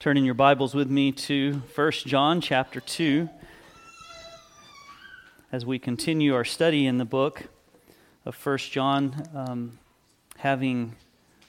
Turn in your Bibles with me to 1 John chapter 2 as we continue our study in the book of 1 John, having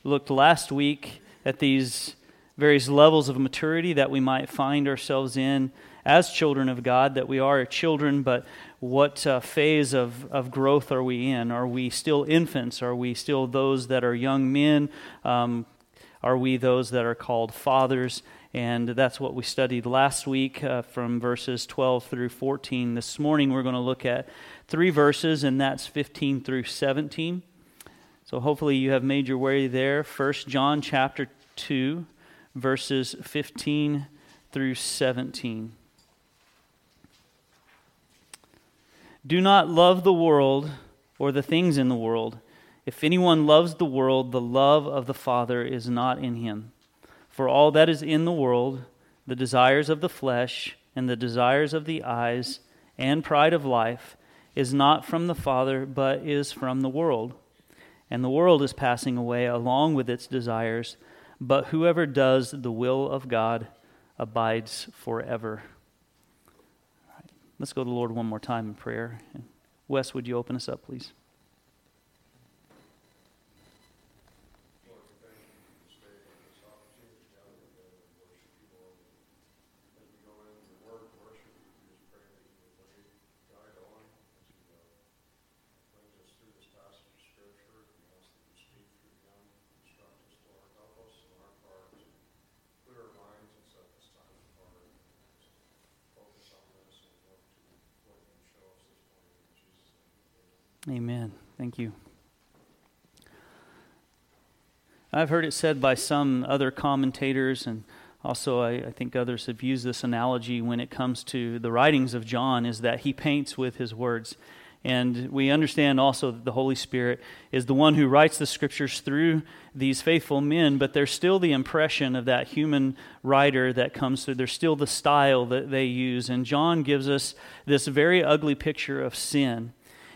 looked last week at these various levels of maturity that we might find ourselves in as children of God, that we are children, but what phase of growth are we in? Are we still infants? Are we still those that are young men? Are we those that are called fathers? And that's what we studied last week from verses 12 through 14. This morning we're going to look at three verses, and that's 15 through 17. So hopefully you have made your way there. 1 John chapter 2, verses 15 through 17. Do not love the world or the things in the world. If anyone loves the world, the love of the Father is not in him. For all that is in the world, the desires of the flesh and the desires of the eyes and pride of life, is not from the Father, but is from the world. And the world is passing away along with its desires, but whoever does the will of God abides forever. All right, let's go to the Lord one more time in prayer. And Wes, would you open us up, please? Amen. Thank you. I've heard it said by some other commentators, and also I think others have used this analogy when it comes to the writings of John, is that he paints with his words. And we understand also that the Holy Spirit is the one who writes the Scriptures through these faithful men, but there's still the impression of that human writer that comes through. There's still the style that they use. And John gives us this very ugly picture of sin.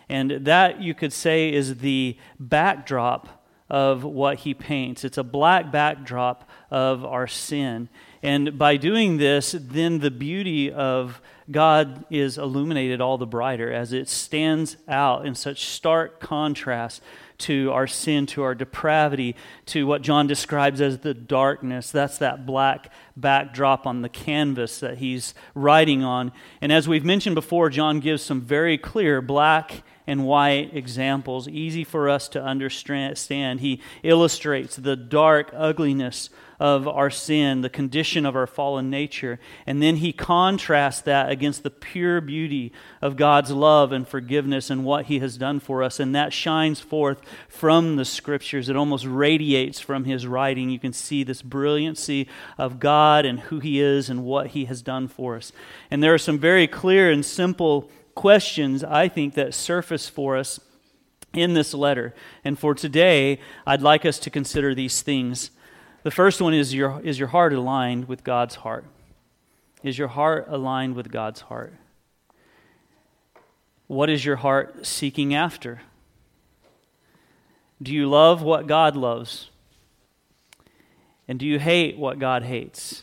And that, you could say, is the backdrop of what he paints. It's a black backdrop of our sin. And by doing this, then the beauty of God is illuminated all the brighter as it stands out in such stark contrast to our sin, to our depravity, to what John describes as the darkness. That's that black backdrop on the canvas that he's writing on. And as we've mentioned before, John gives some very clear black and white examples, easy for us to understand. He illustrates the dark ugliness of our sin, the condition of our fallen nature, and then he contrasts that against the pure beauty of God's love and forgiveness and what he has done for us, and that shines forth from the Scriptures. It almost radiates from his writing. You can see this brilliancy of God and who he is and what he has done for us. And there are some very clear and simple questions, I think, that surface for us in this letter. And for today, I'd like us to consider these things. The first one is, your heart aligned with God's heart? Is your heart aligned with God's heart? What is your heart seeking after? Do you love what God loves? And do you hate what God hates?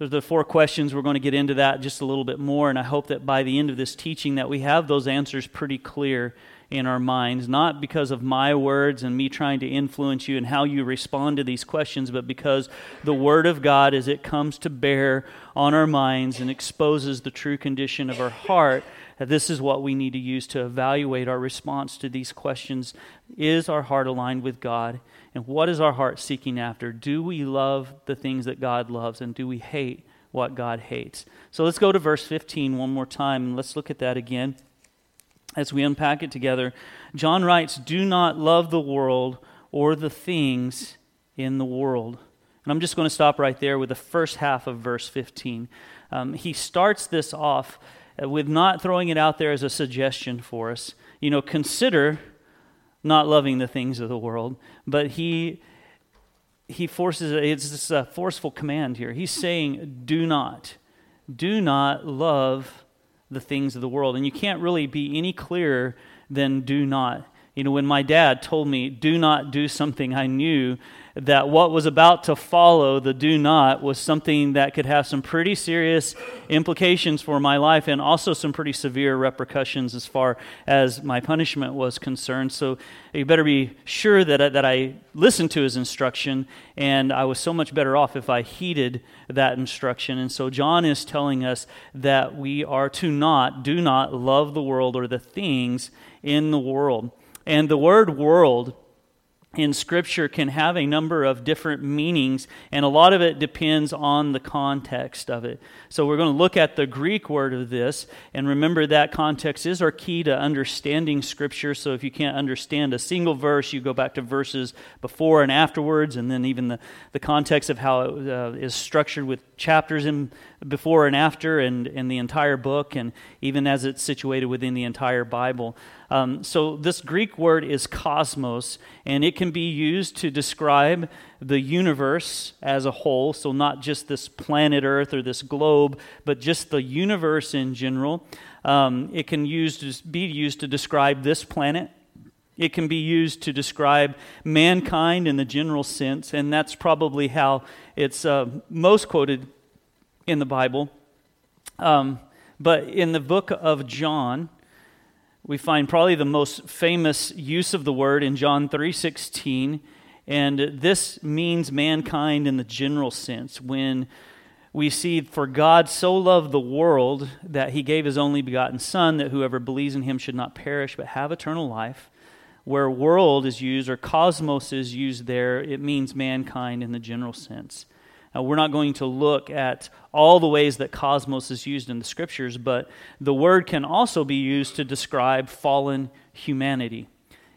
Those are the four questions. We're going to get into that just a little bit more, and I hope that by the end of this teaching that we have those answers pretty clear in our minds, not because of my words and me trying to influence you and how you respond to these questions, but because the Word of God, as it comes to bear on our minds and exposes the true condition of our heart, that this is what we need to use to evaluate our response to these questions. Is our heart aligned with God? And what is our heart seeking after? Do we love the things that God loves, and do we hate what God hates? So let's go to verse 15 one more time, and let's look at that again as we unpack it together. John writes, "Do not love the world or the things in the world." And I'm just going to stop right there with the first half of verse 15. He starts this off with not throwing it out there as a suggestion for us. You know, consider not loving the things of the world, but he forces it. It's this forceful command here. He's saying, do not love the things of the world. And you can't really be any clearer than do not. You know, when my dad told me, do not do something, I knew that what was about to follow, the do not, was something that could have some pretty serious implications for my life and also some pretty severe repercussions as far as my punishment was concerned. So you better be sure that I listened to his instruction, and I was so much better off if I heeded that instruction. And so John is telling us that we are to not, do not love the world or the things in the world. And the word world in Scripture can have a number of different meanings, and a lot of it depends on the context of it. So we're going to look at the Greek word of this, and remember that context is our key to understanding Scripture. So if you can't understand a single verse, you go back to verses before and afterwards, and then even the context of how it is structured with chapters in before and after, and the entire book, and even as it's situated within the entire Bible. So this Greek word is cosmos, and it can be used to describe the universe as a whole, so not just this planet Earth or this globe, but just the universe in general. It can be used to describe this planet. It can be used to describe mankind in the general sense, and that's probably how it's most quoted in the Bible. But in the book of John, we find probably the most famous use of the word in John 3:16, and this means mankind in the general sense. When we see, for God so loved the world that he gave his only begotten Son, that whoever believes in him should not perish but have eternal life. Where world is used, or cosmos is used there, it means mankind in the general sense. Now, we're not going to look at all the ways that cosmos is used in the Scriptures, but the word can also be used to describe fallen humanity.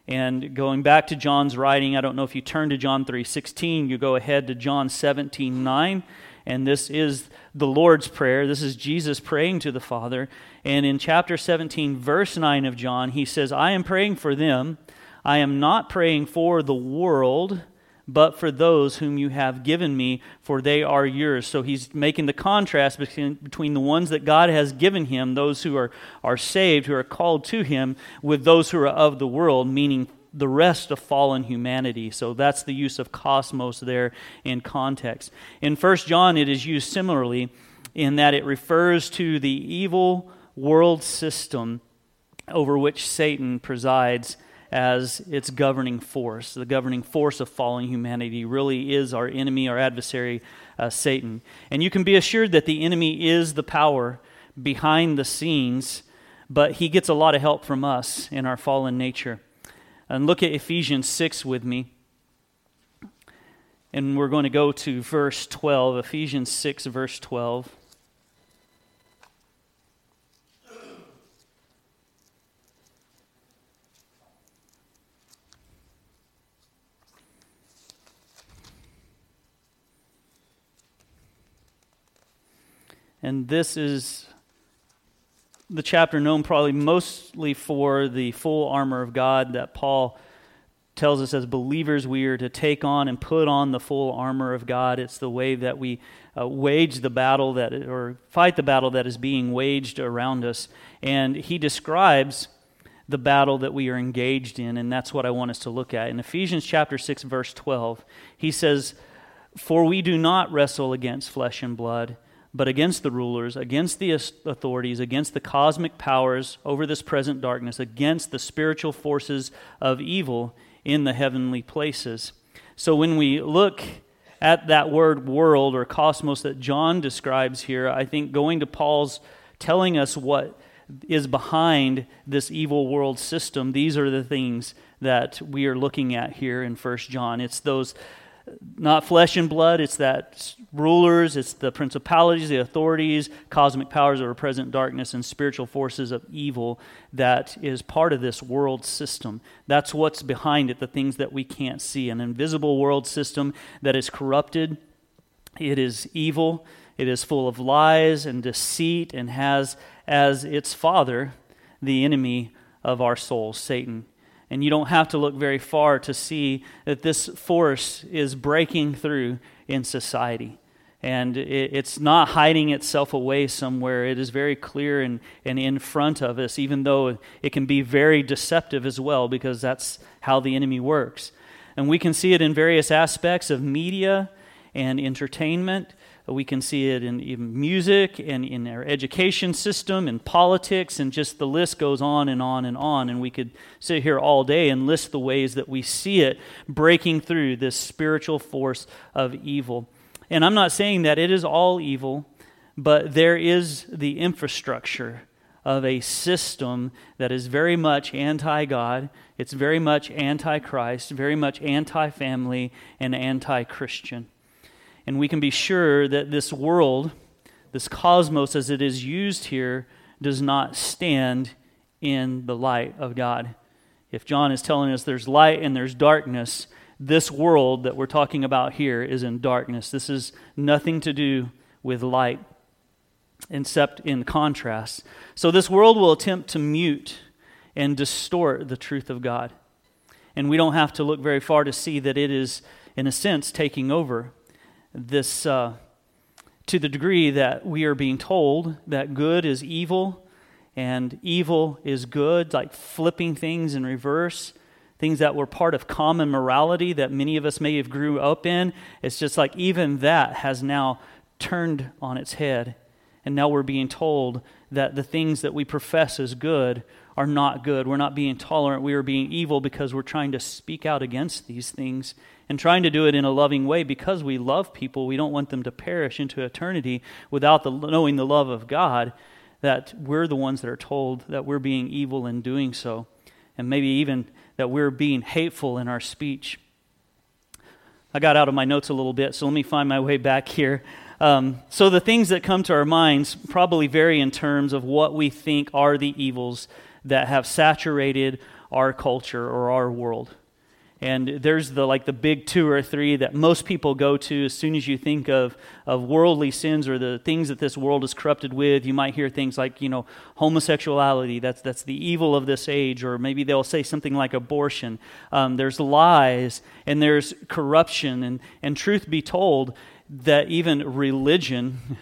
And going back to John's writing, I don't know if you turn to John 3:16, you go ahead to John 17:9, and this is the Lord's Prayer. This is Jesus praying to the Father. And in chapter 17, verse 9 of John, he says, I am praying for them. I am not praying for the world, but for those whom you have given me, for they are yours. So he's making the contrast between the ones that God has given him, those who are saved, who are called to him, with those who are of the world, meaning the rest of fallen humanity. So that's the use of cosmos there in context. In 1 John, it is used similarly in that it refers to the evil world system over which Satan presides as its governing force. The governing force of fallen humanity really is our enemy, our adversary, Satan. And you can be assured that the enemy is the power behind the scenes, but he gets a lot of help from us in our fallen nature. And look at Ephesians 6 with me. And we're going to go to verse 12, Ephesians 6, verse 12. And this is the chapter known probably mostly for the full armor of God that Paul tells us as believers we are to take on and put on the full armor of God. It's the way that we wage the battle or fight the battle that is being waged around us. And he describes the battle that we are engaged in, and that's what I want us to look at. In Ephesians chapter 6, verse 12, he says, For we do not wrestle against flesh and blood, but against the rulers, against the authorities, against the cosmic powers over this present darkness, against the spiritual forces of evil in the heavenly places. So when we look at that word world or cosmos that John describes here, I think going to Paul's telling us what is behind this evil world system, these are the things that we are looking at here in 1 John. It's those not flesh and blood, it's that rulers, it's the principalities, the authorities, cosmic powers over present darkness, and spiritual forces of evil that is part of this world system. That's what's behind it, the things that we can't see. An invisible world system that is corrupted, it is evil, it is full of lies and deceit, and has as its father the enemy of our souls, Satan. And you don't have to look very far to see that this force is breaking through in society. And it's not hiding itself away somewhere. It is very clear and in front of us, even though it can be very deceptive as well, because that's how the enemy works. And we can see it in various aspects of media and entertainment. We can see it in music and in our education system, in politics, and just the list goes on and on and on. And we could sit here all day and list the ways that we see it breaking through this spiritual force of evil. And I'm not saying that it is all evil, but there is the infrastructure of a system that is very much anti-God, it's very much anti-Christ, very much anti-family, and anti-Christian. And we can be sure that this world, this cosmos as it is used here, does not stand in the light of God. If John is telling us there's light and there's darkness, this world that we're talking about here is in darkness. This is nothing to do with light, except in contrast. So this world will attempt to mute and distort the truth of God. And we don't have to look very far to see that it is, in a sense, taking over this to the degree that we are being told that good is evil and evil is good, like flipping things in reverse. Things that were part of common morality that many of us may have grew up in, it's just like even that has now turned on its head. And now we're being told that the things that we profess as good are not good. We're not being tolerant. We are being evil because we're trying to speak out against these things and trying to do it in a loving way because we love people. We don't want them to perish into eternity without knowing the love of God, that we're the ones that are told that we're being evil in doing so. And maybe even that we're being hateful in our speech. I got out of my notes a little bit, so let me find my way back here. So the things that come to our minds probably vary in terms of what we think are the evils that have saturated our culture or our world. And there's the big two or three that most people go to as soon as you think of worldly sins or the things that this world is corrupted with. You might hear things like, homosexuality, that's the evil of this age, or maybe they'll say something like abortion. There's lies, and there's corruption, and truth be told, that even religion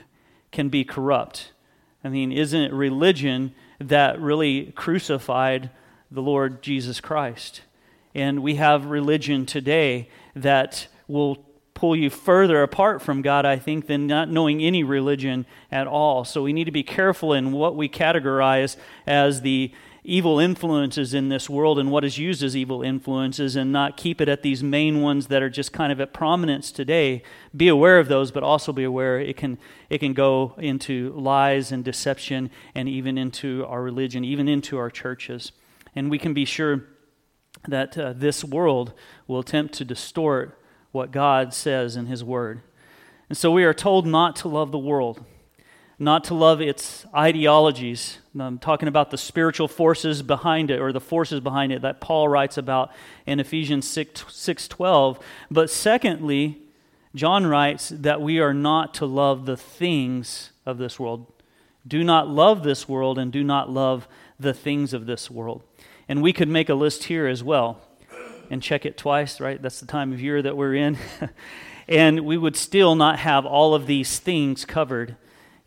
can be corrupt. I mean, isn't it religion that really crucified the Lord Jesus Christ? And we have religion today that will pull you further apart from God, I think, than not knowing any religion at all. So we need to be careful in what we categorize as the evil influences in this world and what is used as evil influences, and not keep it at these main ones that are just kind of at prominence today. Be aware of those, but also be aware it can go into lies and deception, and even into our religion, even into our churches. And we can be sure that this world will attempt to distort what God says in His Word. And so we are told not to love the world, not to love its ideologies. I'm talking about the spiritual forces behind it, or the forces behind it that Paul writes about in Ephesians 6:12. But secondly, John writes that we are not to love the things of this world. Do not love this world, and do not love the things of this world. And we could make a list here as well and check it twice, right? That's the time of year that we're in. And we would still not have all of these things covered.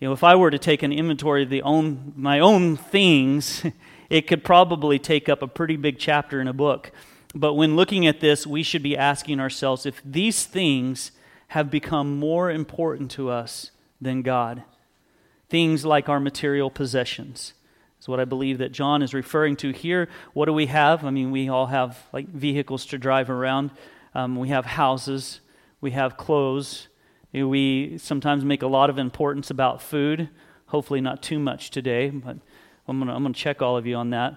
If I were to take an inventory of my own things, it could probably take up a pretty big chapter in a book. But when looking at this, we should be asking ourselves if these things have become more important to us than God. Things like our material possessions. It's what I believe that John is referring to here. What do we have? I mean, we all have vehicles to drive around. We have houses. We have clothes. We sometimes make a lot of importance about food. Hopefully not too much today, but I'm gonna check all of you on that.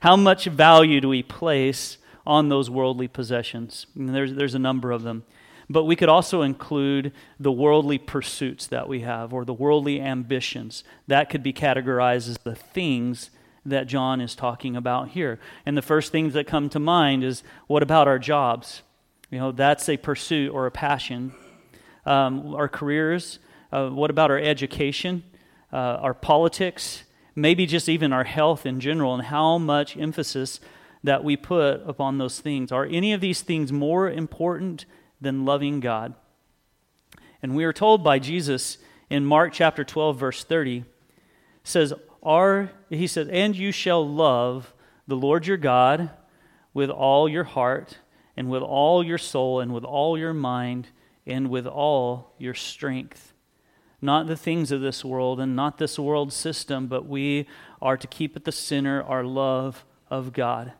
How much value do we place on those worldly possessions? I mean, there's a number of them. But we could also include the worldly pursuits that we have, or the worldly ambitions. That could be categorized as the things that John is talking about here. And the first things that come to mind is, what about our jobs? That's a pursuit or a passion. Our careers, what about our education, our politics, maybe just even our health in general, and how much emphasis that we put upon those things. Are any of these things more important than loving God? And we are told by Jesus in Mark chapter 12, verse 30, he says, "And you shall love the Lord your God with all your heart and with all your soul and with all your mind and with all your strength." Not the things of this world and not this world system, but we are to keep at the center our love of God.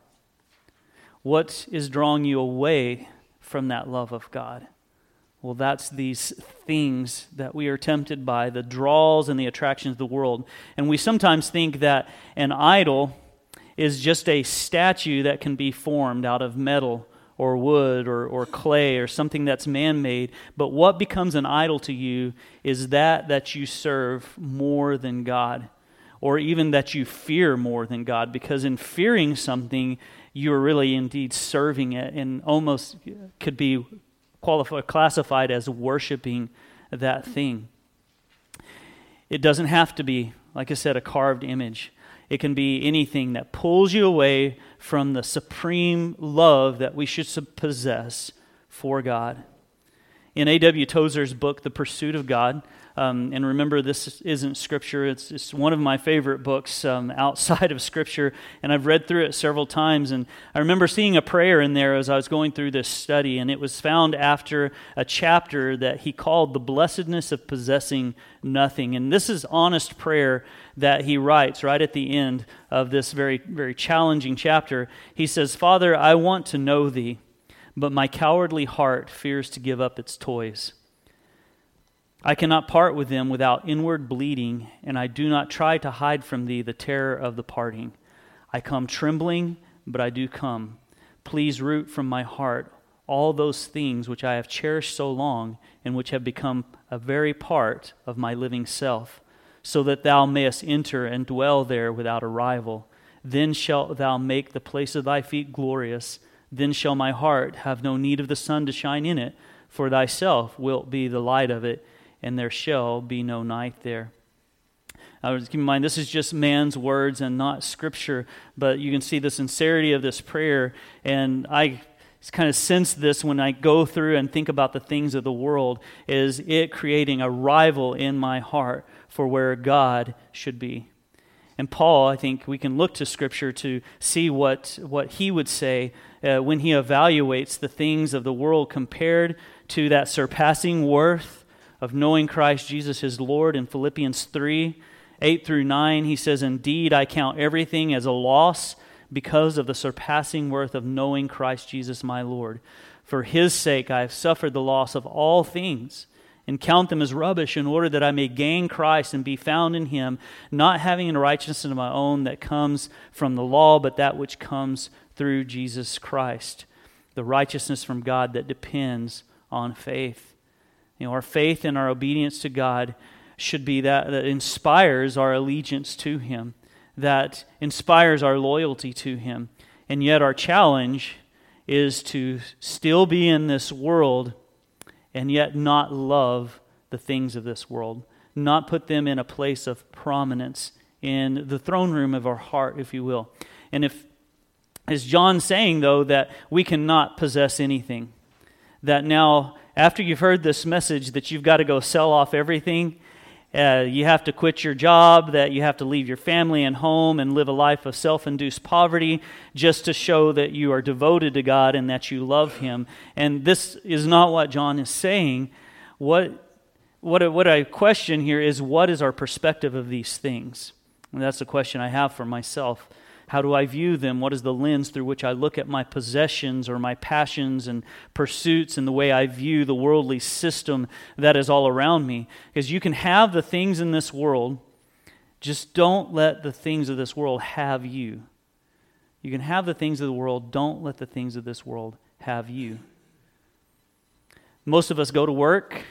What is drawing you away from that love of God? Well, that's these things that we are tempted by, the draws and the attractions of the world. And we sometimes think that an idol is just a statue that can be formed out of metal or wood or clay or something that's man-made. But what becomes an idol to you is that you serve more than God, or even that you fear more than God, because in fearing something, you are really indeed serving it and almost could be classified as worshiping that thing. It doesn't have to be, like I said, a carved image. It can be anything that pulls you away from the supreme love that we should possess for God. In A.W. Tozer's book, The Pursuit of God, and remember this isn't Scripture, it's one of my favorite books outside of Scripture, and I've read through it several times, and I remember seeing a prayer in there as I was going through this study, and it was found after a chapter that he called The Blessedness of Possessing Nothing, and this is honest prayer that he writes right at the end of this very, very challenging chapter. He says, "Father, I want to know Thee, but my cowardly heart fears to give up its toys. I cannot part with them without inward bleeding, and I do not try to hide from Thee the terror of the parting. I come trembling, but I do come. Please root from my heart all those things which I have cherished so long and which have become a very part of my living self, so that Thou mayest enter and dwell there without a rival. Then shalt Thou make the place of Thy feet glorious. Then shall my heart have no need of the sun to shine in it, for Thyself wilt be the light of it, and there shall be no night there." Now, keep in mind, this is just man's words and not Scripture, but you can see the sincerity of this prayer, and I kind of sense this when I go through and think about the things of the world, is it creating a rival in my heart for where God should be. And Paul, I think we can look to Scripture to see what he would say when he evaluates the things of the world compared to that surpassing worth of knowing Christ Jesus his Lord. In Philippians 3, 8 through 9, he says, "Indeed, I count everything as a loss because of the surpassing worth of knowing Christ Jesus my Lord. For His sake I have suffered the loss of all things, and count them as rubbish, in order that I may gain Christ and be found in Him, not having a righteousness of my own that comes from the law, but that which comes through Jesus Christ, the righteousness from God that depends on faith." You know, our faith and our obedience to God should be that inspires our allegiance to Him, that inspires our loyalty to Him. And yet our challenge is to still be in this world and yet not love the things of this world, not put them in a place of prominence in the throne room of our heart, if you will. And is John saying, though, that we cannot possess anything? That now, after you've heard this message, that you've got to go sell off everything, you have to quit your job, that you have to leave your family and home and live a life of self-induced poverty just to show that you are devoted to God and that you love Him. And this is not what John is saying. What I question here is, what is our perspective of these things? And that's the question I have for myself. How do I view them? What is the lens through which I look at my possessions or my passions and pursuits and the way I view the worldly system that is all around me? Because you can have the things in this world, just don't let the things of this world have you. You can have the things of the world, don't let the things of this world have you. Most of us go to work,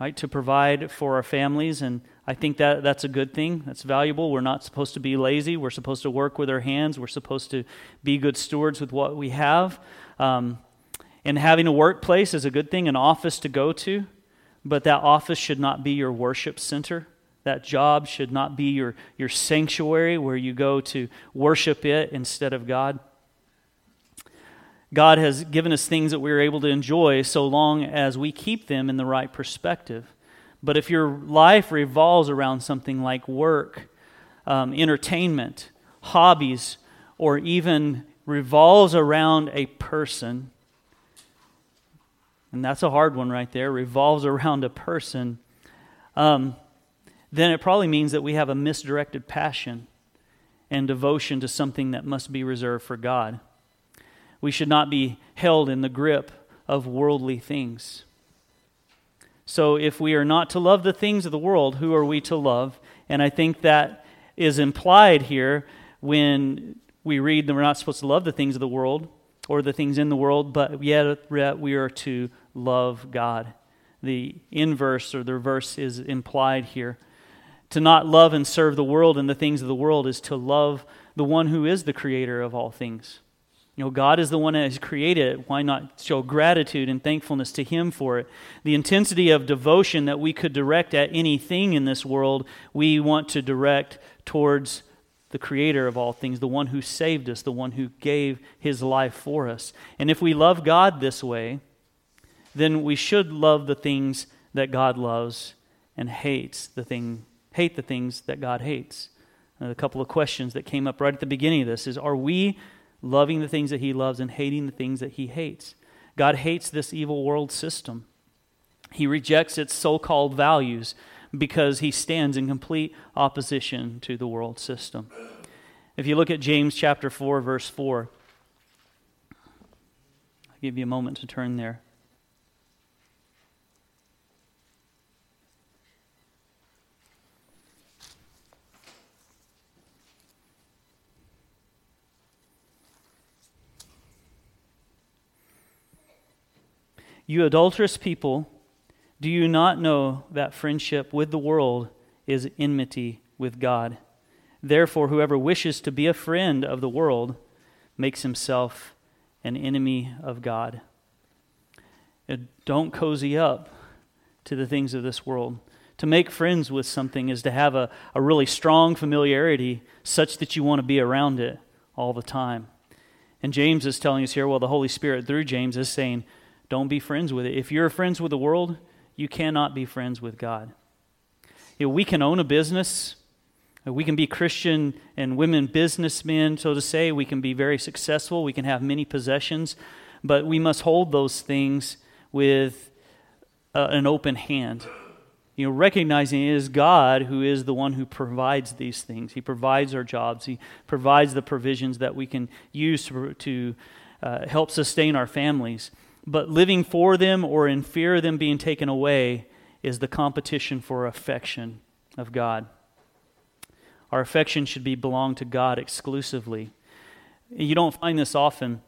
right, to provide for our families, and I think that's a good thing. That's valuable. We're not supposed to be lazy. We're supposed to work with our hands. We're supposed to be good stewards with what we have. And having a workplace is a good thing, an office to go to, but that office should not be your worship center. That job should not be your sanctuary where you go to worship it instead of God. God has given us things that we're able to enjoy so long as we keep them in the right perspective. But if your life revolves around something like work, entertainment, hobbies, or even revolves around a person, and that's a hard one right there, revolves around a person, then it probably means that we have a misdirected passion and devotion to something that must be reserved for God. We should not be held in the grip of worldly things. So if we are not to love the things of the world, who are we to love? And I think that is implied here when we read that we're not supposed to love the things of the world or the things in the world, but yet we are to love God. The inverse or the reverse is implied here. To not love and serve the world and the things of the world is to love the one who is the creator of all things. You know, God is the one that has created it. Why not show gratitude and thankfulness to Him for it? The intensity of devotion that we could direct at anything in this world, we want to direct towards the Creator of all things, the one who saved us, the one who gave His life for us. And if we love God this way, then we should love the things that God loves and hate the things that God hates. And a couple of questions that came up right at the beginning of this is, are we loving the things that He loves and hating the things that He hates? God hates this evil world system. He rejects its so-called values because He stands in complete opposition to the world system. If you look at James chapter 4, verse 4, I'll give you a moment to turn there. You adulterous people, do you not know that friendship with the world is enmity with God? Therefore, whoever wishes to be a friend of the world makes himself an enemy of God. And don't cozy up to the things of this world. To make friends with something is to have a really strong familiarity such that you want to be around it all the time. And James is telling us here, well, the Holy Spirit through James is saying, don't be friends with it. If you're friends with the world, you cannot be friends with God. You know, we can own a business. We can be Christian and women businessmen, so to say. We can be very successful. We can have many possessions. But we must hold those things with an open hand. You know, recognizing it is God who is the one who provides these things. He provides our jobs. He provides the provisions that we can use to help sustain our families. But living for them or in fear of them being taken away is the competition for affection of God. Our affection should belong to God exclusively. You don't find this often,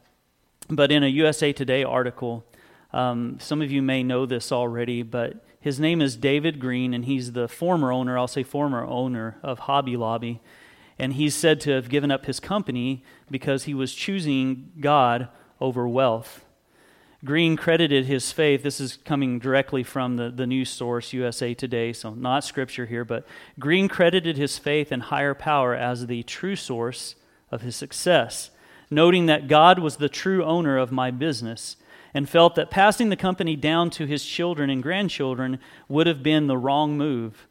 but in a USA Today article, some of you may know this already, but his name is David Green, and he's the former owner of Hobby Lobby, and he's said to have given up his company because he was choosing God over wealth. Green credited his faith, this is coming directly from the news source, USA Today, so not scripture here, but Green credited his faith in higher power as the true source of his success, noting that God was the true owner of my business, and felt that passing the company down to his children and grandchildren would have been the wrong move.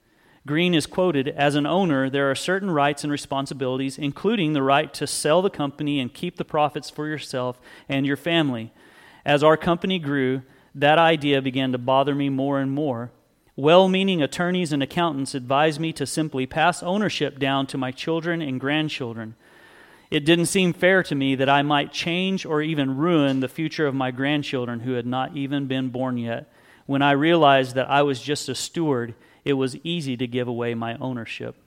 Green is quoted, as an owner, there are certain rights and responsibilities, including the right to sell the company and keep the profits for yourself and your family. As our company grew, that idea began to bother me more and more. Well-meaning attorneys and accountants advised me to simply pass ownership down to my children and grandchildren. It didn't seem fair to me that I might change or even ruin the future of my grandchildren who had not even been born yet. When I realized that I was just a steward, it was easy to give away my ownership.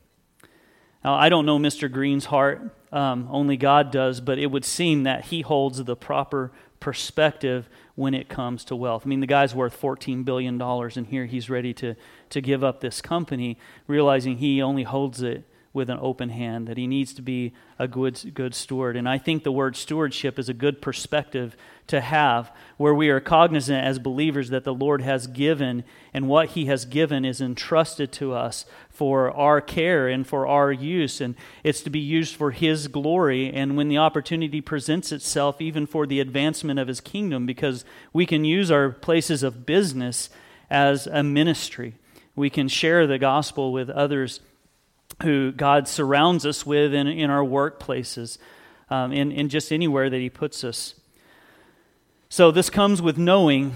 Now, I don't know Mr. Green's heart, only God does, but it would seem that he holds the proper perspective when it comes to wealth. I mean, the guy's worth $14 billion, and here he's ready to give up this company, realizing he only holds it with an open hand, that he needs to be a good steward. And I think the word stewardship is a good perspective to have, where we are cognizant as believers that the Lord has given, and what he has given is entrusted to us for our care and for our use, and it's to be used for his glory, and when the opportunity presents itself, even for the advancement of his kingdom, because we can use our places of business as a ministry. We can share the gospel with others who God surrounds us with in our workplaces, in just anywhere that he puts us. So this comes with knowing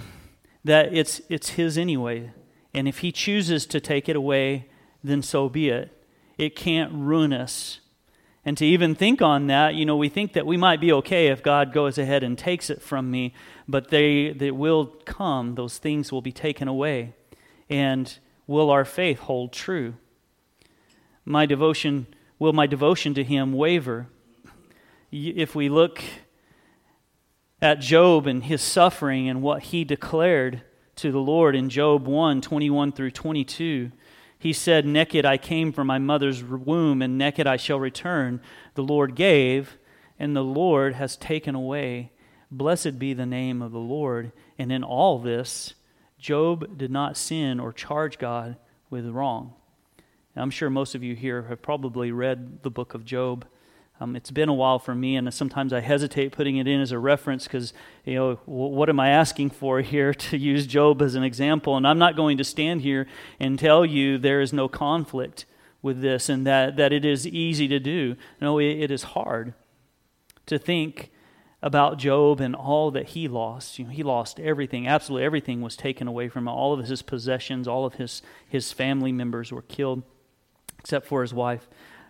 that it's his anyway, and if he chooses to take it away, then so be it. It can't ruin us. And to even think on that, you know, we think that we might be okay if God goes ahead and takes it from me, but they will come, those things will be taken away, and will our faith hold true? Will my devotion to him waver? If we look at Job and his suffering and what he declared to the Lord in Job 1, 21 through 22, he said, "Naked I came from my mother's womb, and naked I shall return. The Lord gave, and the Lord has taken away. Blessed be the name of the Lord." And in all this, Job did not sin or charge God with wrong. I'm sure most of you here have probably read the book of Job. It's been a while for me, and sometimes I hesitate putting it in as a reference because, you know, what am I asking for here to use Job as an example? And I'm not going to stand here and tell you there is no conflict with this and that it is easy to do. No, it is hard to think about Job and all that he lost. You know, he lost everything. Absolutely everything was taken away from him. All of his possessions, all of his family members were killed, except for his wife.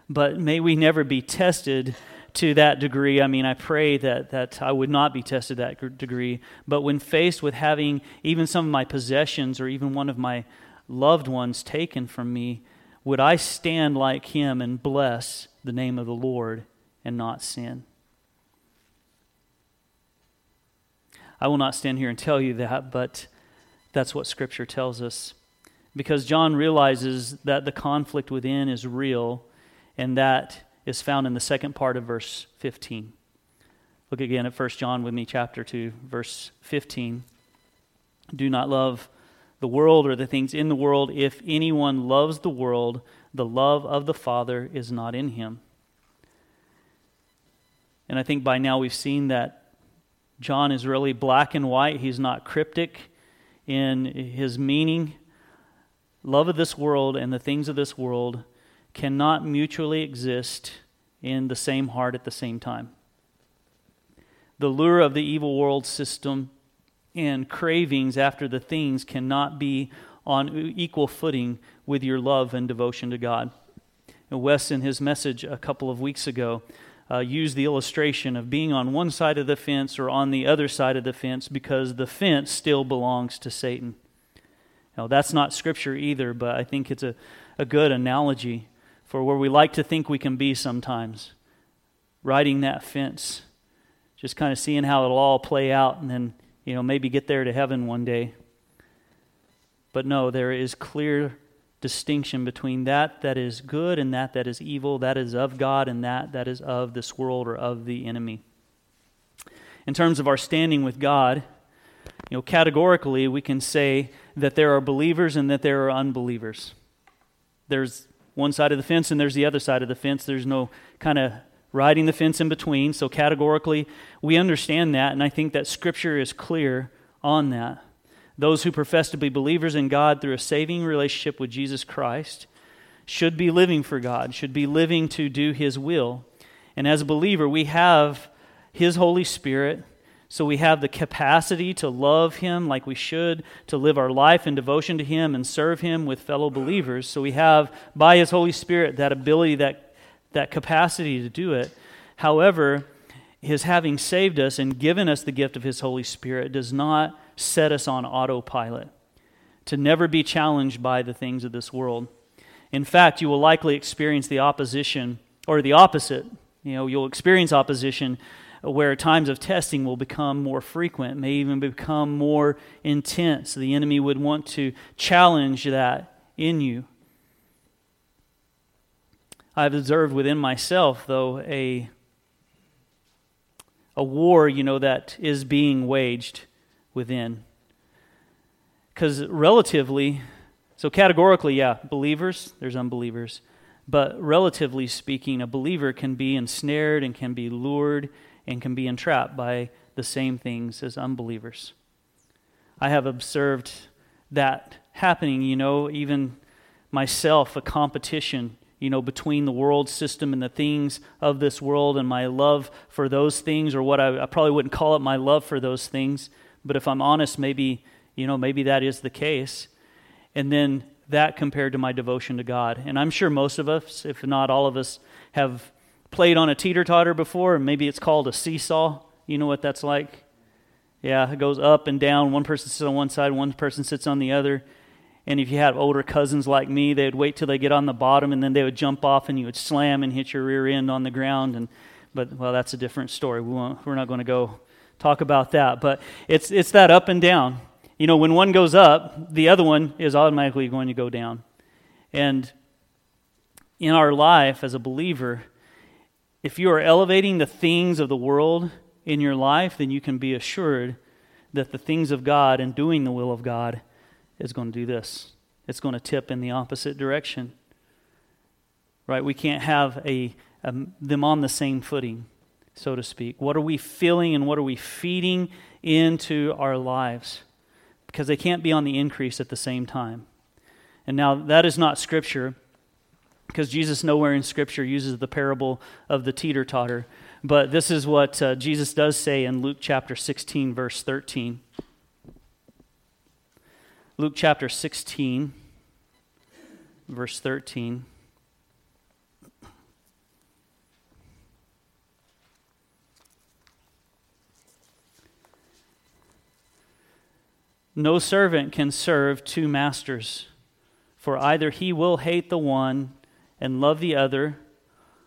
But may we never be tested to that degree. I mean, I pray that I would not be tested that degree. But when faced with having even some of my possessions or even one of my loved ones taken from me, would I stand like him and bless the name of the Lord and not sin? I will not stand here and tell you that, but that's what Scripture tells us. Because John realizes that the conflict within is real, and that is found in the second part of verse 15. Look again at 1 John with me, chapter 2, verse 15. "Do not love the world or the things in the world. If anyone loves the world, the love of the Father is not in him." And I think by now we've seen that John is really black and white. He's not cryptic in his meaning. Love of this world and the things of this world cannot mutually exist in the same heart at the same time. The lure of the evil world system and cravings after the things cannot be on equal footing with your love and devotion to God. And Wes, in his message a couple of weeks ago, used the illustration of being on one side of the fence or on the other side of the fence, because the fence still belongs to Satan. Now, that's not Scripture either, but I think it's a good analogy for where we like to think we can be sometimes, riding that fence, just kind of seeing how it'll all play out, and then, you know, maybe get there to heaven one day. But no, there is clear distinction between that is good and that is evil, that is of God and that is of this world or of the enemy. In terms of our standing with God, you know, categorically, we can say that there are believers and that there are unbelievers. There's one side of the fence and there's the other side of the fence. There's no kind of riding the fence in between. So categorically, we understand that, and I think that Scripture is clear on that. Those who profess to be believers in God through a saving relationship with Jesus Christ should be living for God, should be living to do His will. And as a believer, we have His Holy Spirit. So we have the capacity to love Him like we should, to live our life in devotion to Him and serve Him with fellow believers. So we have, by His Holy Spirit, that ability, that capacity to do it. However, His having saved us and given us the gift of His Holy Spirit does not set us on autopilot, to never be challenged by the things of this world. In fact, you will likely experience the opposition, or the opposite. You know, you'll experience opposition where times of testing will become more frequent, may even become more intense. The enemy would want to challenge that in you. I've observed within myself, though, a war, you know, that is being waged within. Because relatively, so categorically, yeah, believers, there's unbelievers. But relatively speaking, a believer can be ensnared and can be lured and can be entrapped by the same things as unbelievers. I have observed that happening, you know, even myself, a competition, you know, between the world system and the things of this world and my love for those things, or what I probably wouldn't call it my love for those things, but if I'm honest, maybe, you know, maybe that is the case. And then that compared to my devotion to God. And I'm sure most of us, if not all of us, have played on a teeter-totter before, and maybe it's called a seesaw. You know what that's like? Yeah, it goes up and down. One person sits on one side, one person sits on the other. And if you had older cousins like me, they'd wait till they get on the bottom, and then they would jump off, and you would slam and hit your rear end on the ground. But that's a different story. We're not going to go talk about that. But it's that up and down. You know, when one goes up, the other one is automatically going to go down. And in our life as a believer, if you are elevating the things of the world in your life, then you can be assured that the things of God and doing the will of God is going to do this. It's going to tip in the opposite direction. Right? We can't have them on the same footing, so to speak. What are we feeling and what are we feeding into our lives? Because they can't be on the increase at the same time. And now that is not Scripture, because Jesus nowhere in Scripture uses the parable of the teeter-totter. But this is what Jesus does say in Luke chapter 16, verse 13. Luke chapter 16, verse 13. No servant can serve two masters, for either he will hate the one and love the other,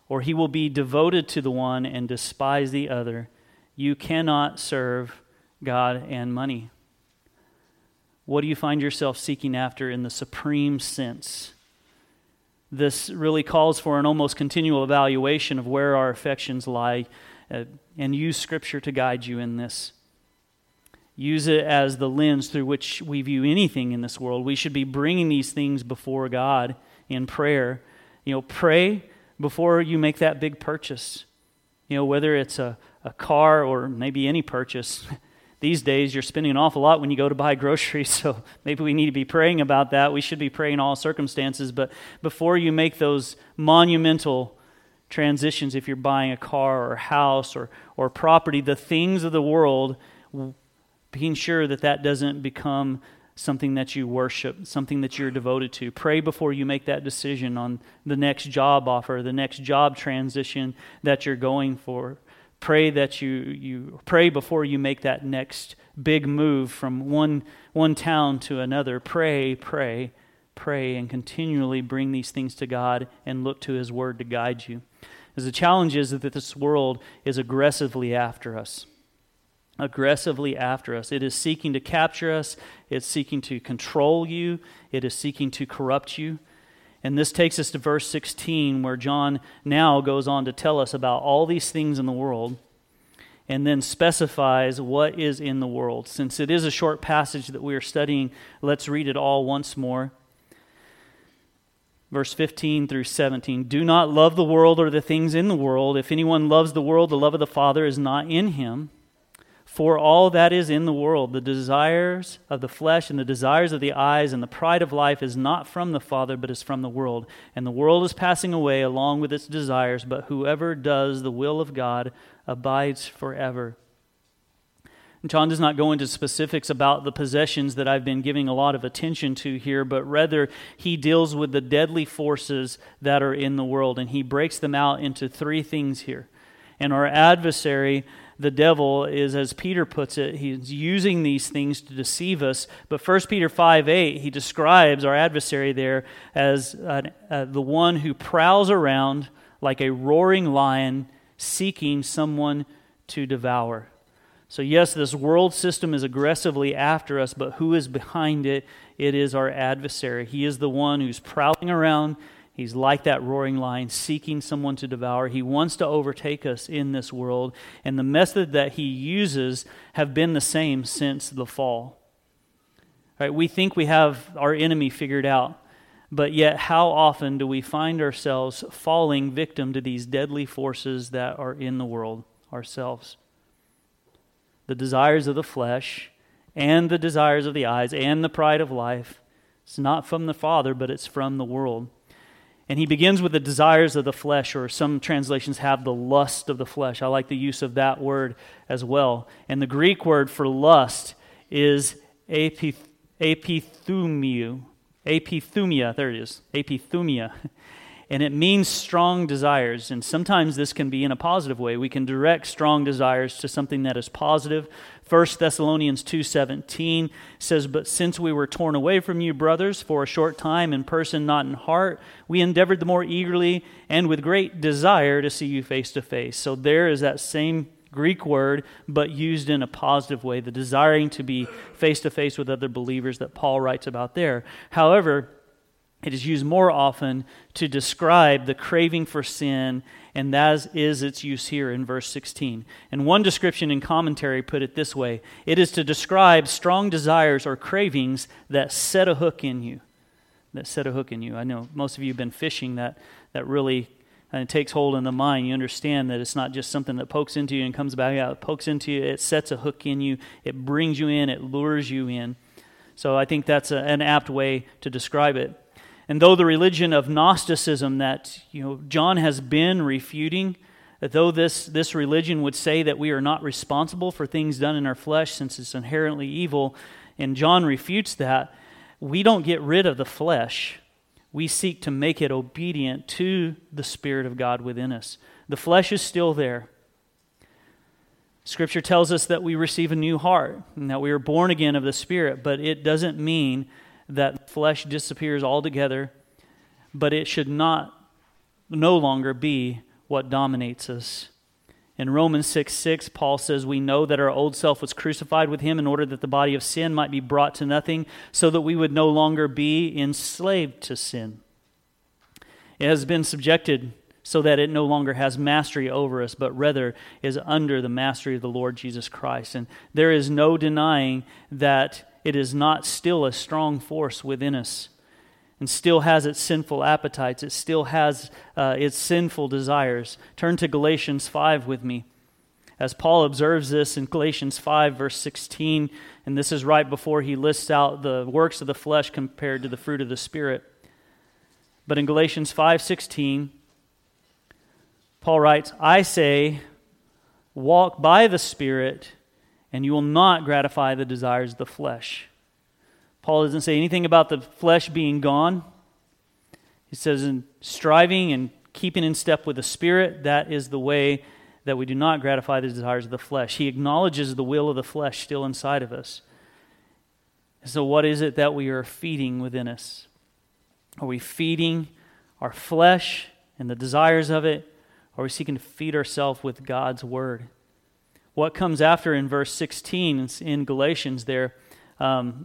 or he will be devoted to the one and despise the other. You cannot serve God and money. What do you find yourself seeking after in the supreme sense? This really calls for an almost continual evaluation of where our affections lie, and use Scripture to guide you in this. Use it as the lens through which we view anything in this world. We should be bringing these things before God in prayer. You know, pray before you make that big purchase. You know, whether it's a car or maybe any purchase. These days, you're spending an awful lot when you go to buy groceries, so maybe we need to be praying about that. We should be praying in all circumstances, but before you make those monumental transitions, if you're buying a car or a house or property, the things of the world, being sure that that doesn't become something that you worship, something that you're devoted to. Pray before you make that decision on the next job offer, the next job transition that you're going for. Pray that you pray before you make that next big move from one town to another. Pray, and continually bring these things to God and look to His Word to guide you. Because the challenge is that this world is aggressively after us. It is seeking to capture us. It's seeking to control you. It is seeking to corrupt you. And this takes us to verse 16, where John now goes on to tell us about all these things in the world and then specifies what is in the world. Since it is a short passage that we are studying, let's read it all once more. Verse 15 through 17, do not love the world or the things in the world. If anyone loves the world, the love of the Father is not in him. For all that is in the world, the desires of the flesh and the desires of the eyes and the pride of life is not from the Father, but is from the world. And the world is passing away along with its desires, but whoever does the will of God abides forever. And John does not go into specifics about the possessions that I've been giving a lot of attention to here, but rather he deals with the deadly forces that are in the world, and he breaks them out into three things here. And our adversary, the devil, is, as Peter puts it, he's using these things to deceive us. But 1 Peter 5:8, he describes our adversary there as the one who prowls around like a roaring lion seeking someone to devour. So yes, this world system is aggressively after us, but who is behind it? It is our adversary. He is the one who's prowling around. He's like that roaring lion, seeking someone to devour. He wants to overtake us in this world. And the method that he uses have been the same since the fall. Right? We think we have our enemy figured out, but yet how often do we find ourselves falling victim to these deadly forces that are in the world ourselves? The desires of the flesh and the desires of the eyes and the pride of life. It's not from the Father, but it's from the world. And he begins with the desires of the flesh, or some translations have the lust of the flesh. I like the use of that word as well. And the Greek word for lust is epithumia. There it is, epithumia. And it means strong desires. And sometimes this can be in a positive way. We can direct strong desires to something that is positive. 1 Thessalonians 2:17 says, "But since we were torn away from you, brothers, for a short time, in person, not in heart, we endeavored the more eagerly and with great desire to see you face to face." So there is that same Greek word, but used in a positive way, the desiring to be face to face with other believers that Paul writes about there. However, it is used more often to describe the craving for sin, and that is its use here in verse 16. And one description in commentary put it this way: it is to describe strong desires or cravings that set a hook in you. That set a hook in you. I know most of you have been fishing. That really takes hold in the mind. You understand that it's not just something that pokes into you and comes back out. It pokes into you. It sets a hook in you. It brings you in. It lures you in. So I think that's an apt way to describe it. And though the religion of Gnosticism that John has been refuting, though this religion would say that we are not responsible for things done in our flesh since it's inherently evil, and John refutes that, we don't get rid of the flesh. We seek to make it obedient to the Spirit of God within us. The flesh is still there. Scripture tells us that we receive a new heart and that we are born again of the Spirit, but it doesn't mean that flesh disappears altogether, but it should no longer be what dominates us. In Romans 6:6, Paul says, "We know that our old self was crucified with him in order that the body of sin might be brought to nothing, so that we would no longer be enslaved to sin. It has been subjected so that it no longer has mastery over us, but rather is under the mastery of the Lord Jesus Christ." And there is no denying that it is not still a strong force within us and still has its sinful appetites. It still has its sinful desires. Turn to Galatians 5 with me. As Paul observes this in Galatians 5, verse 16, and this is right before he lists out the works of the flesh compared to the fruit of the Spirit. But in Galatians 5:16, Paul writes, "I say, walk by the Spirit, and you will not gratify the desires of the flesh." Paul doesn't say anything about the flesh being gone. He says in striving and keeping in step with the Spirit, that is the way that we do not gratify the desires of the flesh. He acknowledges the will of the flesh still inside of us. So what is it that we are feeding within us? Are we feeding our flesh and the desires of it? Or are we seeking to feed ourselves with God's Word? What comes after in verse 16 in Galatians there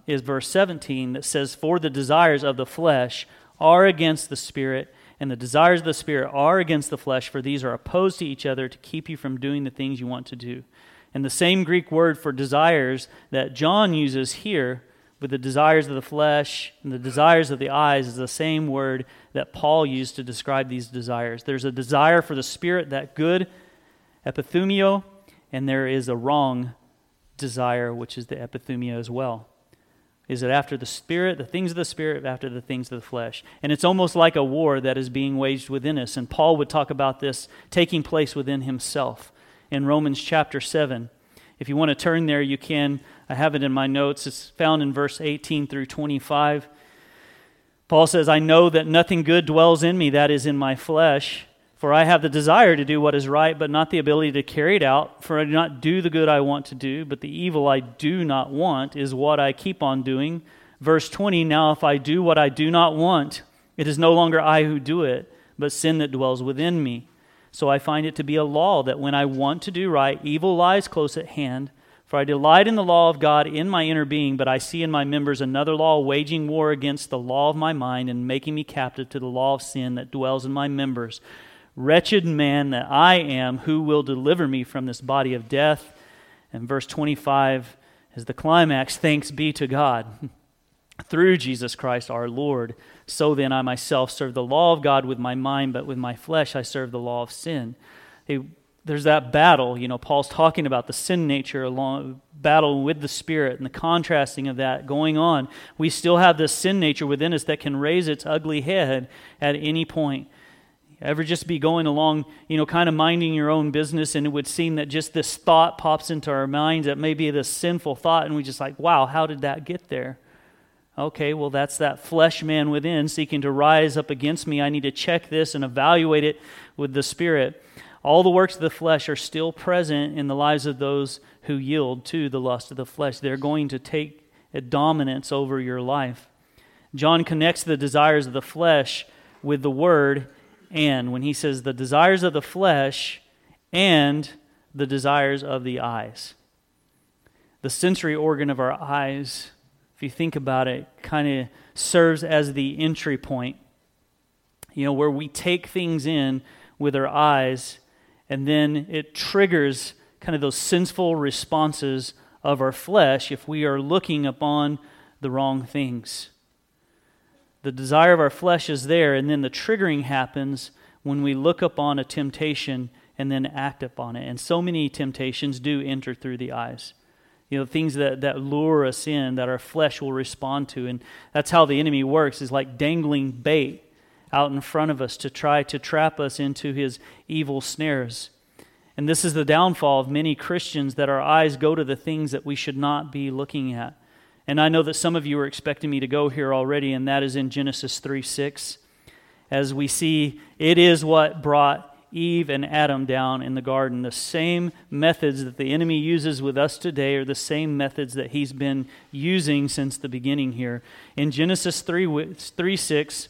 is verse 17 that says, "For the desires of the flesh are against the Spirit, and the desires of the Spirit are against the flesh, for these are opposed to each other to keep you from doing the things you want to do." And the same Greek word for desires that John uses here with the desires of the flesh and the desires of the eyes is the same word that Paul used to describe these desires. There's a desire for the Spirit, that good, epithumio, and there is a wrong desire, which is the epithumia as well. Is it after the Spirit, the things of the Spirit, after the things of the flesh? And it's almost like a war that is being waged within us. And Paul would talk about this taking place within himself in Romans chapter 7. If you want to turn there, you can. I have it in my notes. It's found in verse 18 through 25. Paul says, "I know that nothing good dwells in me, that is, in my flesh. For I have the desire to do what is right, but not the ability to carry it out. For I do not do the good I want to do, but the evil I do not want is what I keep on doing." Verse 20, "Now if I do what I do not want, it is no longer I who do it, but sin that dwells within me. So I find it to be a law that when I want to do right, evil lies close at hand. For I delight in the law of God in my inner being, but I see in my members another law waging war against the law of my mind and making me captive to the law of sin that dwells in my members. Wretched man that I am, who will deliver me from this body of death? And verse 25 is the climax. Thanks be to God through Jesus Christ our Lord. So then I myself serve the law of God with my mind, but with my flesh I serve the law of sin. There's that battle, Paul's talking about the sin nature, battle with the Spirit, and the contrasting of that going on. We still have this sin nature within us that can raise its ugly head at any point. Ever just be going along, kind of minding your own business, and it would seem that just this thought pops into our minds that may be this sinful thought, and we just like, wow, how did that get there? Okay, well, that's that flesh man within seeking to rise up against me. I need to check this and evaluate it with the Spirit. All the works of the flesh are still present in the lives of those who yield to the lust of the flesh. They're going to take a dominance over your life. John connects the desires of the flesh with the word, and when he says the desires of the flesh and the desires of the eyes. The sensory organ of our eyes, if you think about it, kind of serves as the entry point, where we take things in with our eyes. And then it triggers kind of those sinful responses of our flesh if we are looking upon the wrong things. The desire of our flesh is there, and then the triggering happens when we look upon a temptation and then act upon it. And so many temptations do enter through the eyes. Things that lure us in, that our flesh will respond to. And that's how the enemy works, is like dangling bait out in front of us to try to trap us into his evil snares. And this is the downfall of many Christians, that our eyes go to the things that we should not be looking at. And I know that some of you are expecting me to go here already, and that is in Genesis 3:6. As we see, it is what brought Eve and Adam down in the garden. The same methods that the enemy uses with us today are the same methods that he's been using since the beginning here. In Genesis 3:6,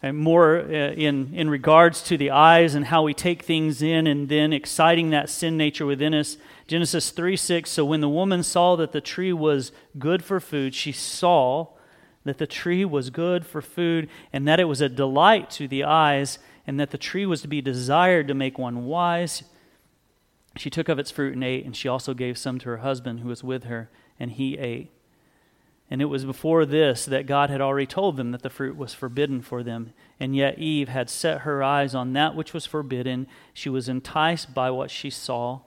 and more in regards to the eyes and how we take things in and then exciting that sin nature within us. Genesis 3:6, so when the woman saw that the tree was good for food, she saw that the tree was good for food and that it was a delight to the eyes and that the tree was to be desired to make one wise. She took of its fruit and ate, and she also gave some to her husband who was with her, and he ate. And it was before this that God had already told them that the fruit was forbidden for them. And yet Eve had set her eyes on that which was forbidden. She was enticed by what she saw.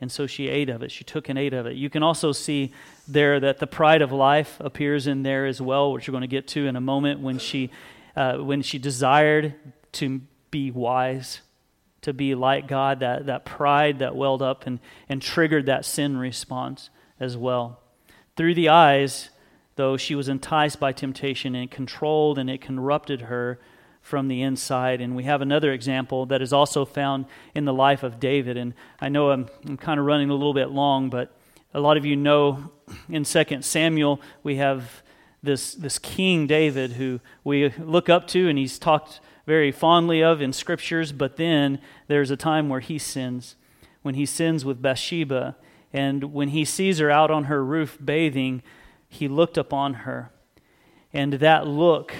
And so she ate of it. She took and ate of it. You can also see there that the pride of life appears in there as well, which we're going to get to in a moment, when she desired to be wise, to be like God, that pride that welled up and triggered that sin response as well. Through the eyes, though, she was enticed by temptation and controlled, and it corrupted her from the inside. And we have another example that is also found in the life of David. And I know I'm kind of running a little bit long, but a lot of you know in 2 Samuel we have this King David who we look up to, and he's talked very fondly of in scriptures, but then there's a time where he sins, when he sins with Bathsheba. And when he sees her out on her roof bathing, he looked upon her. And that look,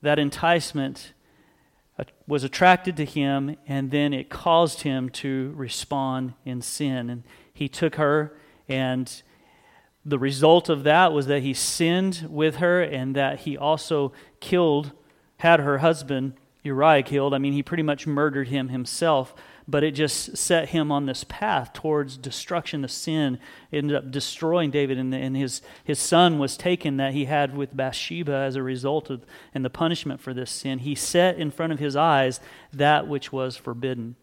that enticement, was attracted to him, and then it caused him to respond in sin. And he took her, and the result of that was that he sinned with her, and that he also had her husband Uriah killed. He pretty much murdered him himself. But it just set him on this path towards destruction. The sin ended up destroying David, and his son was taken that he had with Bathsheba as a result of, and the punishment for this sin. He set in front of his eyes that which was forbidden.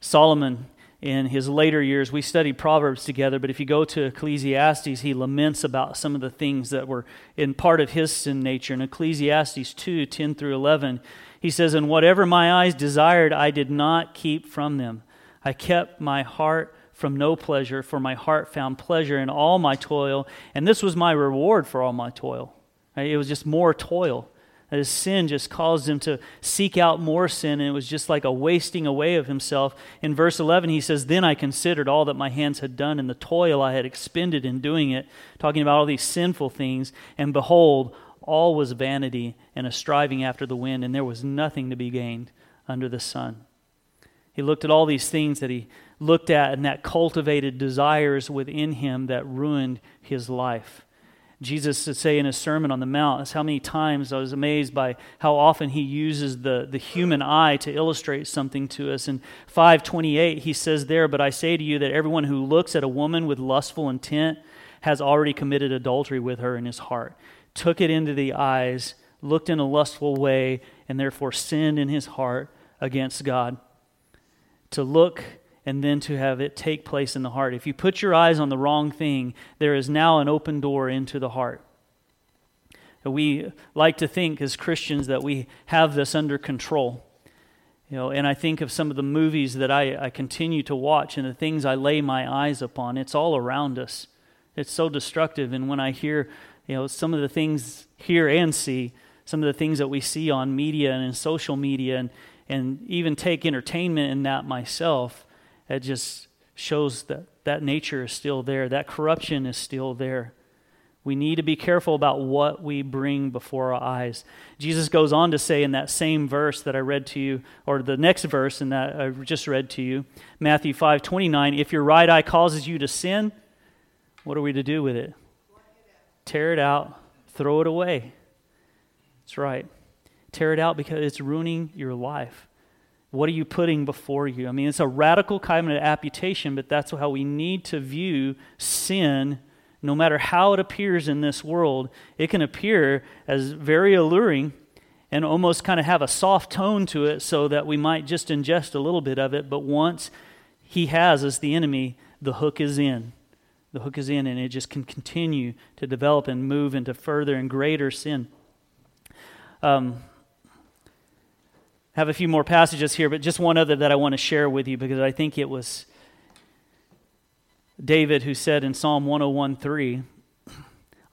Solomon, in his later years, we studied Proverbs together, but if you go to Ecclesiastes, he laments about some of the things that were in part of his sin nature. In Ecclesiastes 2:10-11, he says, "And whatever my eyes desired, I did not keep from them. I kept my heart from no pleasure, for my heart found pleasure in all my toil, and this was my reward for all my toil." Right? It was just more toil. That his sin just caused him to seek out more sin, and it was just like a wasting away of himself. In verse 11, he says, "Then I considered all that my hands had done and the toil I had expended in doing it," talking about all these sinful things, "and behold, all was vanity and a striving after the wind, and there was nothing to be gained under the sun." He looked at all these things that he looked at and that cultivated desires within him that ruined his life. Jesus would say in his Sermon on the Mount, that's how many times I was amazed by how often he uses the human eye to illustrate something to us. In 5:28, he says there, "But I say to you that everyone who looks at a woman with lustful intent has already committed adultery with her in his heart." Took it into the eyes, looked in a lustful way, and therefore sinned in his heart against God. To look and then to have it take place in the heart. If you put your eyes on the wrong thing, there is now an open door into the heart. We like to think as Christians that we have this under control. You know, and I think of some of the movies that I continue to watch and the things I lay my eyes upon. It's all around us. It's so destructive. And when I hear, some of the things here and see, some of the things that we see on media and in social media and even take entertainment in that myself, it just shows that nature is still there. That corruption is still there. We need to be careful about what we bring before our eyes. Jesus goes on to say in that same verse that I read to you, or the next verse in that I just read to you, Matthew 5:29, "If your right eye causes you to sin," what are we to do with it? Tear it out, throw it away. That's right. Tear it out because it's ruining your life. What are you putting before you? I mean, it's a radical kind of application, but that's how we need to view sin, no matter how it appears in this world. It can appear as very alluring and almost kind of have a soft tone to it so that we might just ingest a little bit of it, but once he has us, the enemy, the hook is in. The hook is in, and it just can continue to develop and move into further and greater sin. Have a few more passages here, but just one other that I want to share with you, because I think it was David who said in Psalm 101:3,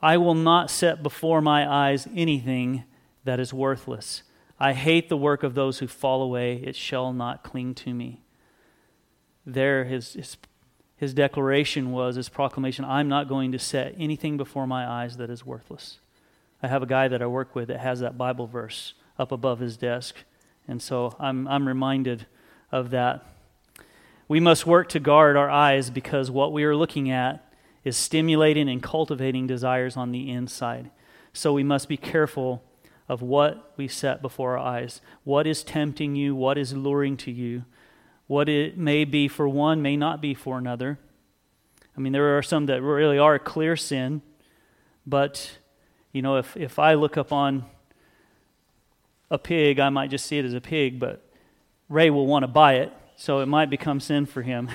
"I will not set before my eyes anything that is worthless. I hate the work of those who fall away. It shall not cling to me." There his declaration was, his proclamation, "I'm not going to set anything before my eyes that is worthless." I have a guy that I work with that has that Bible verse up above his desk. And so I'm reminded of that. We must work to guard our eyes because what we are looking at is stimulating and cultivating desires on the inside. So we must be careful of what we set before our eyes. What is tempting you? What is luring to you? What it may be for one may not be for another. I mean, there are some that really are clear sin, but if I look up on a pig, I might just see it as a pig, but Ray will want to buy it, so it might become sin for him.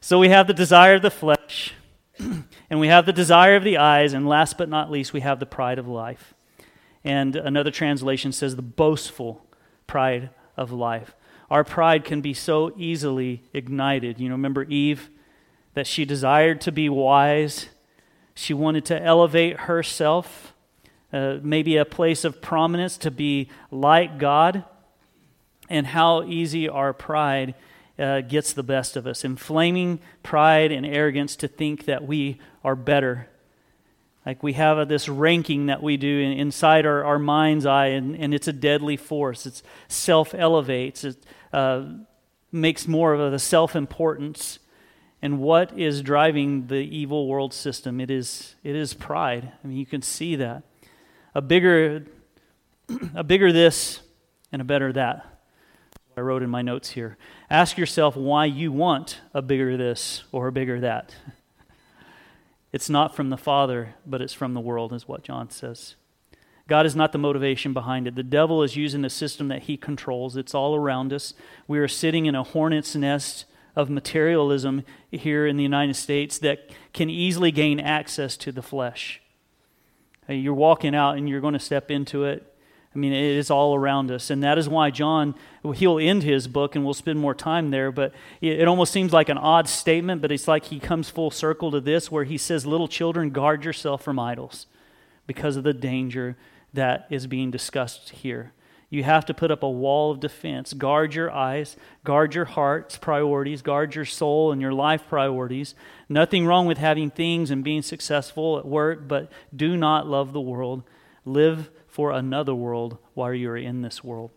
So we have the desire of the flesh, and we have the desire of the eyes, and last but not least, we have the pride of life. And another translation says the boastful pride of life. Our pride can be so easily ignited. Remember Eve, that she desired to be wise. She wanted to elevate herself. Maybe a place of prominence to be like God, and how easy our pride gets the best of us, inflaming pride and arrogance to think that we are better. Like we have this ranking that we do inside our mind's eye, and it's a deadly force. It self-elevates. It makes more of a self-importance. And what is driving the evil world system? It is pride. I mean, you can see that. A bigger this and a better that. I wrote in my notes here. Ask yourself why you want a bigger this or a bigger that. It's not from the Father, but it's from the world, is what John says. God is not the motivation behind it. The devil is using the system that he controls. It's all around us. We are sitting in a hornet's nest of materialism here in the United States that can easily gain access to the flesh. You're walking out and you're going to step into it. I mean, it is all around us. And that is why John, he'll end his book, and we'll spend more time there, but it almost seems like an odd statement, but it's like he comes full circle to this where he says, "Little children, guard yourself from idols." because of the danger that is being discussed here. You have to put up a wall of defense. Guard your eyes, guard your heart's priorities, guard your soul and your life priorities. Nothing wrong with having things and being successful at work, but do not love the world. Live for another world while you are in this world.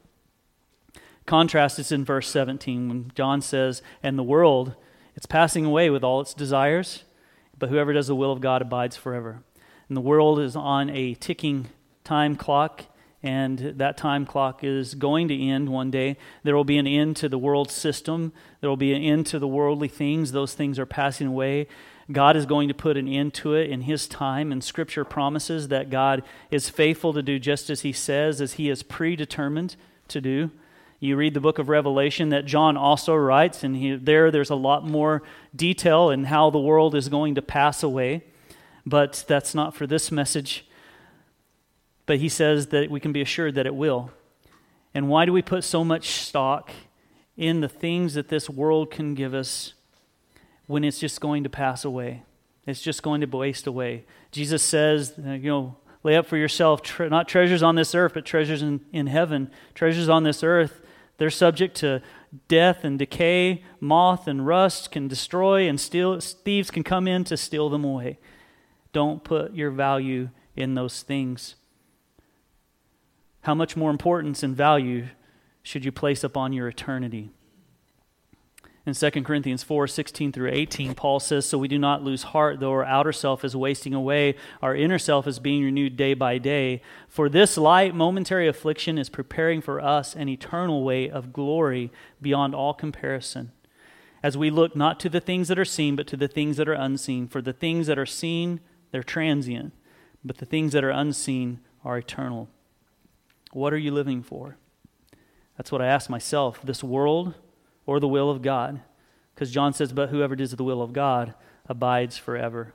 Contrast is in verse 17 when John says, and the world, it's passing away with all its desires, but whoever does the will of God abides forever. And the world is on a ticking time clock, and that time clock is going to end one day. There will be an end to the world system. There will be an end to the worldly things. Those things are passing away. God is going to put an end to it in His time, and Scripture promises that God is faithful to do just as He says, as He is predetermined to do. You read the book of Revelation that John also writes, and there's a lot more detail in how the world is going to pass away, but that's not for this message. But he says that we can be assured that it will. And why do we put so much stock in the things that this world can give us when it's just going to pass away? It's just going to waste away. Jesus says, lay up for yourself not treasures on this earth, but treasures in heaven. Treasures on this earth, they're subject to death and decay. Moth and rust can destroy, and thieves can come in to steal them away. Don't put your value in those things. How much more importance and value should you place upon your eternity? In 2 Corinthians 4:16 through 18, Paul says, so we do not lose heart, though our outer self is wasting away, our inner self is being renewed day by day. For this light, momentary affliction is preparing for us an eternal weight of glory beyond all comparison. As we look not to the things that are seen, but to the things that are unseen. For the things that are seen, they're transient, but the things that are unseen are eternal. What are you living for? That's what I ask myself, this world or the will of God? Because John says, but whoever does the will of God abides forever.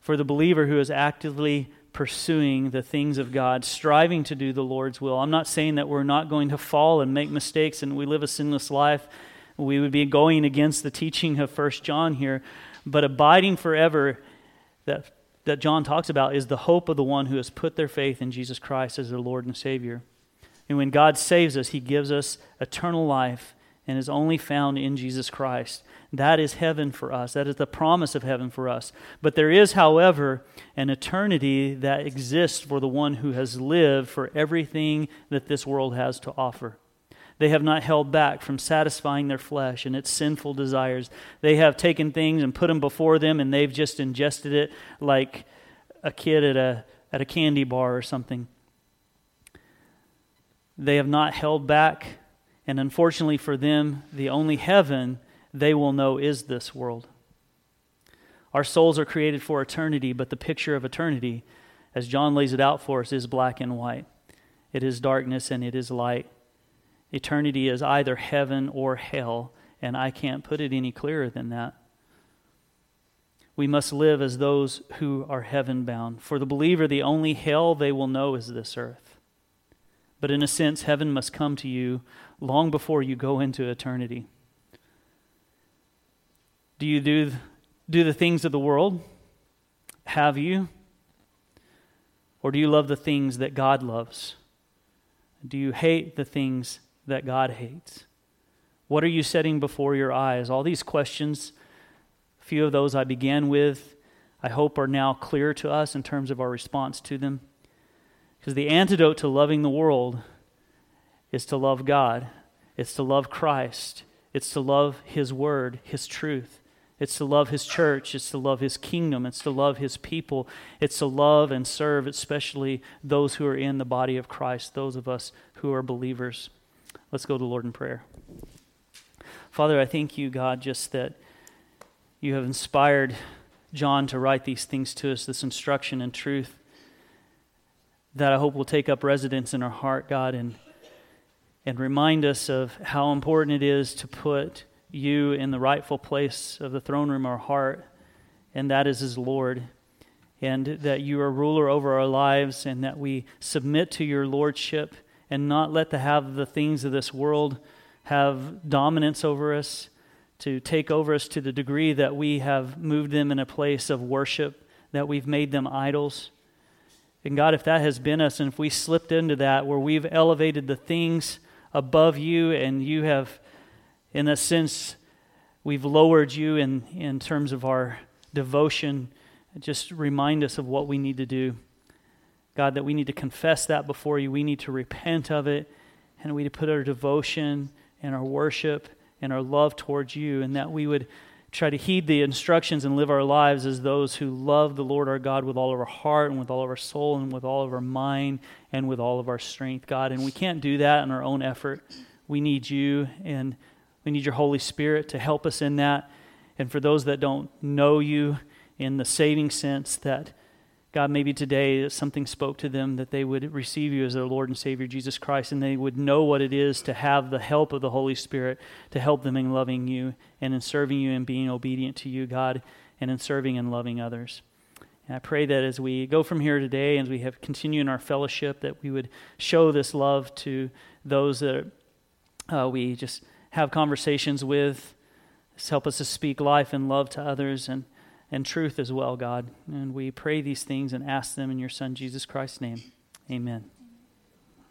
For the believer who is actively pursuing the things of God, striving to do the Lord's will, I'm not saying that we're not going to fall and make mistakes and we live a sinless life. We would be going against the teaching of 1 John here. But abiding forever, that John talks about, is the hope of the one who has put their faith in Jesus Christ as their Lord and Savior. And when God saves us, He gives us eternal life and is only found in Jesus Christ. That is heaven for us. That is the promise of heaven for us. But there is, however, an eternity that exists for the one who has lived for everything that this world has to offer. They have not held back from satisfying their flesh and its sinful desires. They have taken things and put them before them, and they've just ingested it like a kid at a candy bar or something. They have not held back, and unfortunately for them, the only heaven they will know is this world. Our souls are created for eternity, but the picture of eternity, as John lays it out for us, is black and white. It is darkness and it is light. Eternity is either heaven or hell, and I can't put it any clearer than that. We must live as those who are heaven-bound. For the believer, the only hell they will know is this earth. But in a sense, heaven must come to you long before you go into eternity. Do you do the things of the world? Have you? Or do you love the things that God loves? Do you hate the things that God hates? What are you setting before your eyes? All these questions, a few of those I began with, I hope are now clear to us in terms of our response to them. Because the antidote to loving the world is to love God. It's to love Christ. It's to love His Word, His truth. It's to love His church. It's to love His kingdom. It's to love His people. It's to love and serve, especially those who are in the body of Christ, those of us who are believers. Let's go to the Lord in prayer. Father, I thank you, God, just that you have inspired John to write these things to us, this instruction and truth that I hope will take up residence in our heart, God, and remind us of how important it is to put you in the rightful place of the throne room of our heart, and that is as Lord, and that you are ruler over our lives, and that we submit to your lordship and not let the things of this world have dominance over us, to take over us to the degree that we have moved them in a place of worship, that we've made them idols. And God, if that has been us, and if we slipped into that where we've elevated the things above you, and you have, in a sense, we've lowered you in terms of our devotion, just remind us of what we need to do. God, that we need to confess that before you. We need to repent of it, and we need to put our devotion and our worship and our love towards you, and that we would try to heed the instructions and live our lives as those who love the Lord our God with all of our heart and with all of our soul and with all of our mind and with all of our strength, God. And we can't do that in our own effort. We need you, and we need your Holy Spirit to help us in that. And for those that don't know you in the saving sense, that God, maybe today something spoke to them that they would receive you as their Lord and Savior, Jesus Christ, and they would know what it is to have the help of the Holy Spirit to help them in loving you and in serving you and being obedient to you, God, and in serving and loving others. And I pray that as we go from here today, as we have continued in our fellowship, that we would show this love to those that we just have conversations with. Just help us to speak life and love to others, and truth as well, God. And we pray these things and ask them in your Son, Jesus Christ's name. Amen.